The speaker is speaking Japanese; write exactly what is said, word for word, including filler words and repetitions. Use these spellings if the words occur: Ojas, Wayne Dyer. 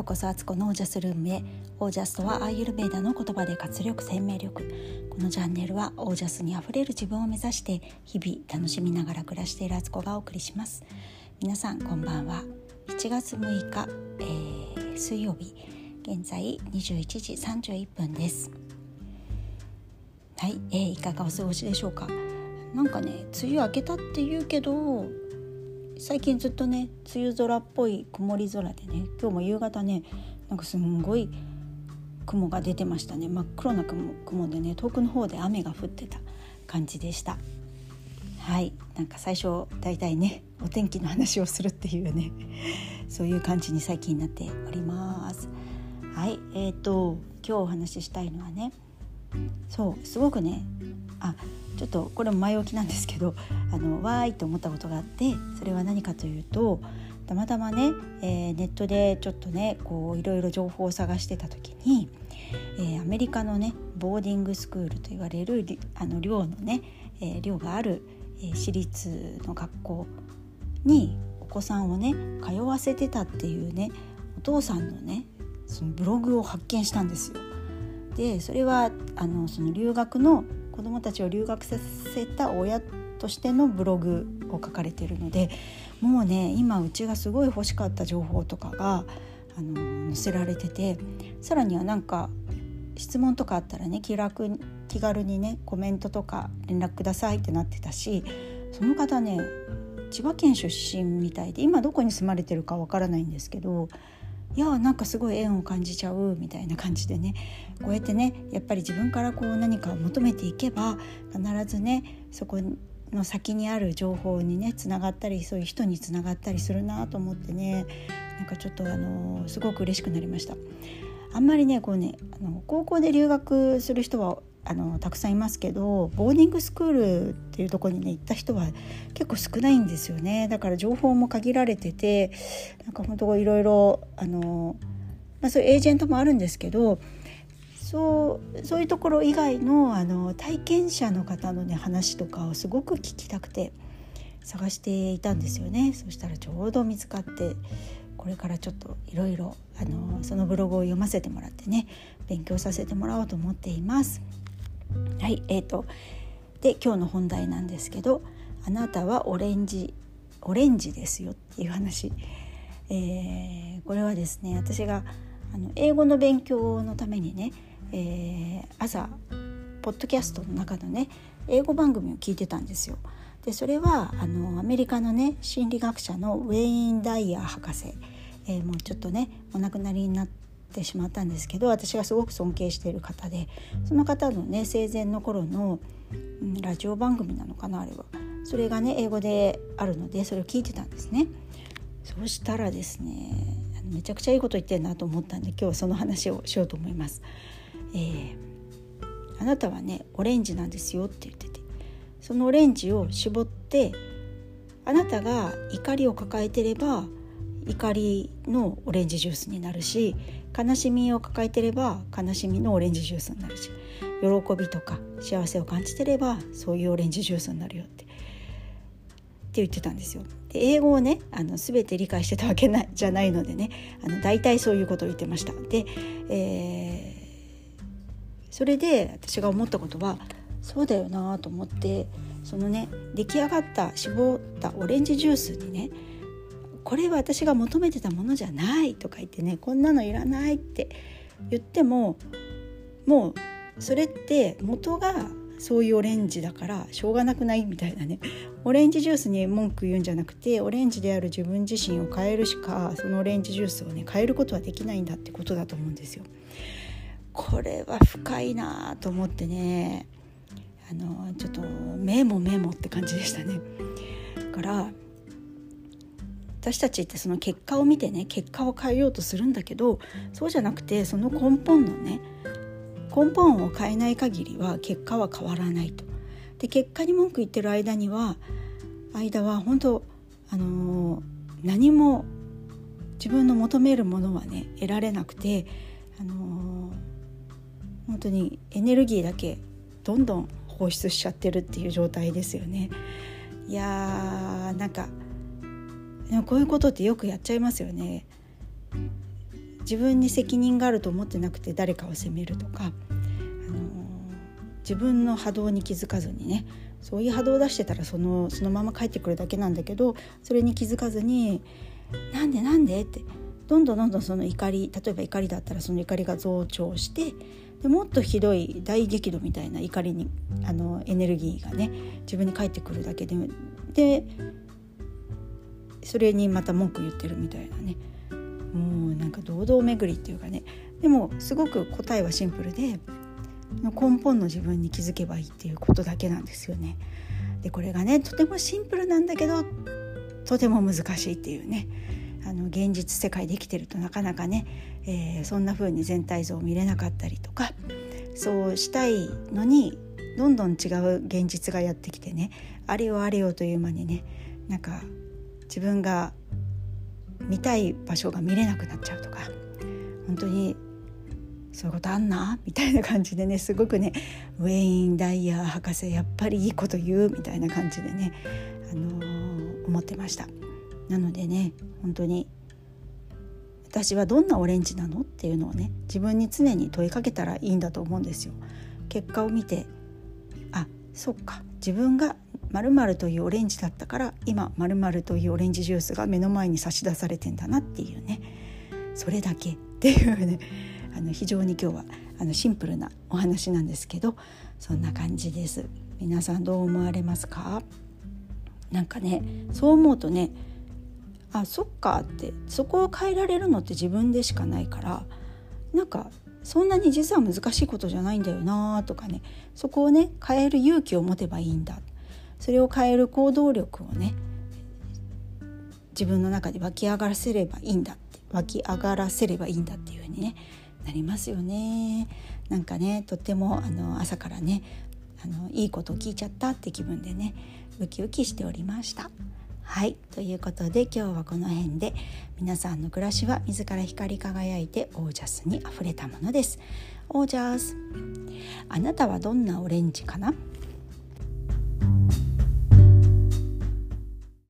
ようこそアツコのオージャスルームへ。オージャスとはアーユルヴェーダの言葉で活力、生命力。このチャンネルはオージャスにあふれる自分を目指して日々楽しみながら暮らしているアツコがお送りします。皆さんこんばんは。しちがつむいか、えー、水曜日、現在にじゅういちじさんじゅういっぷんです。はい、えー、いかがお過ごしでしょうか。なんかね、梅雨明けたって言うけど、最近ずっとね、梅雨空っぽい曇り空でね、今日も夕方ね、なんかすんごい雲が出てましたね。真っ黒な 雲, 雲でね、遠くの方で雨が降ってた感じでした。はい、なんか最初だいたいね、お天気の話をするっていうね、そういう感じに最近なっております。はい、えっと今日お話ししたいのはね、そうすごくね、あ、ちょっとこれも前置きなんですけど、あのわーいと思ったことがあって、それは何かというと、たまたまね、えー、ネットでちょっとねこういろいろ情報を探してた時に、えー、アメリカのねボーディングスクールと言われるあの寮のね、えー、寮がある、えー、私立の学校にお子さんをね通わせてたっていうね、お父さんのねそのブログを発見したんですよ。でそれはあのその留学の子どもたちを留学させた親としてのブログを書かれているので、もうね今うちがすごい欲しかった情報とかがあの載せられてて、さらにはなんか質問とかあったらね気楽に気軽にねコメントとか連絡くださいってなってたし、その方ね千葉県出身みたいで、今どこに住まれてるかわからないんですけど、いやなんかすごい縁を感じちゃうみたいな感じでね、こうやってねやっぱり自分からこう何かを求めていけば必ずねそこの先にある情報にねつながったり、そういう人につながったりするなと思ってね、なんかちょっとあのすごく嬉しくなりました。あんまりねこうねあの高校で留学する人はあのたくさんいますけど、ボーディングスクールっていうところにね行った人は結構少ないんですよね。だから情報も限られてて、なんか本当いろいろあの、まあ、そういうエージェントもあるんですけど、そう、そういうところ以外の、あの体験者の方のね話とかをすごく聞きたくて探していたんですよね。そしたらちょうど見つかって、これからちょっといろいろあのそのブログを読ませてもらってね勉強させてもらおうと思っています。はい、えーと、で今日の本題なんですけど、あなたはオレンジオレンジですよっていう話、えー、これはですね、私があの英語の勉強のためにね、えー、朝ポッドキャストの中のね英語番組を聞いてたんですよ。でそれはあのアメリカのね心理学者のウェイン・ダイヤー博士、えー、もうちょっとねお亡くなりになっててしまったんですけど、私がすごく尊敬している方で、その方のね生前の頃の、うん、ラジオ番組なのかなあれは、それがね英語であるのでそれを聞いてたんですね。そうしたらですね、あのめちゃくちゃいいこと言ってるなと思ったんで、今日はその話をしようと思います。えー、あなたはねオレンジなんですよって言ってて、そのオレンジを絞って、あなたが怒りを抱えてれば怒りのオレンジジュースになるし、悲しみを抱えてれば悲しみのオレンジジュースになるし、喜びとか幸せを感じてればそういうオレンジジュースになるよってって言ってたんですよ。で英語をねあの全て理解してたわけないじゃないのでね、あの大体そういうことを言ってました。で、えー、それで私が思ったことはそうだよなと思って、そのね出来上がった絞ったオレンジジュースにね、これは私が求めてたものじゃないとか言ってね、こんなのいらないって言っても、もうそれって元がそういうオレンジだからしょうがなくないみたいなね、オレンジジュースに文句言うんじゃなくて、オレンジである自分自身を変えるしか、そのオレンジジュースをね変えることはできないんだってことだと思うんですよ。これは深いなと思ってね、あのちょっとメモメモって感じでしたね。だから私たちってその結果を見てね結果を変えようとするんだけど、そうじゃなくてその根本のね根本を変えない限りは結果は変わらないと。で結果に文句言ってる間には間は本当、あのー、何も自分の求めるものはね得られなくて、あのー、本当にエネルギーだけどんどん放出しちゃってるっていう状態ですよね。いやーなんかこういうことってよくやっちゃいますよね。自分に責任があると思ってなくて誰かを責めるとか、あのー、自分の波動に気づかずにね、そういう波動を出してたらその、そのまま帰ってくるだけなんだけど、それに気づかずになんでなんでってどんどんどんどんその怒り、例えば怒りだったらその怒りが増長して、でもっとひどい大激怒みたいな怒りにあのエネルギーがね自分に返ってくるだけで、でそれにまた文句言ってるみたいなね、もうなんか堂々巡りっていうかね。でもすごく答えはシンプルで、根本の自分に気づけばいいっていうことだけなんですよね。でこれがねとてもシンプルなんだけどとても難しいっていうね、あの現実世界で生きてるとなかなかね、えー、そんな風に全体像を見れなかったりとか、そうしたいのにどんどん違う現実がやってきてね、あれよあれよという間にね、なんか自分が見たい場所が見れなくなっちゃうとか、本当にそういうことあんなみたいな感じでね、すごくねウェイン・ダイヤー博士やっぱりいいこと言うみたいな感じでね、あのー、思ってました。なのでね、本当に私はどんなオレンジなのっていうのをね自分に常に問いかけたらいいんだと思うんですよ。結果を見て、あ、そっか、自分が〇〇というオレンジだったから今〇〇というオレンジジュースが目の前に差し出されてんだなっていうね、それだけっていうね、あの非常に今日はあのシンプルなお話なんですけど、そんな感じです。皆さんどう思われますか？なんかね、そう思うとね、あ、そっかって、そこを変えられるのって自分でしかないから、なんかそんなに実は難しいことじゃないんだよなとかね、そこをね変える勇気を持てばいいんだ、それを変える行動力をね自分の中で湧き上がらせればいいんだって、湧き上がらせればいいんだっていう風にねなりますよね。なんかね、とってもあの朝からね、あのいいことを聞いちゃったって気分でねウキウキしておりました。はい、ということで今日はこの辺で、皆さんの暮らしは自ら光り輝いてオージャスにあふれたものです。オージャス、あなたはどんなオレンジかな？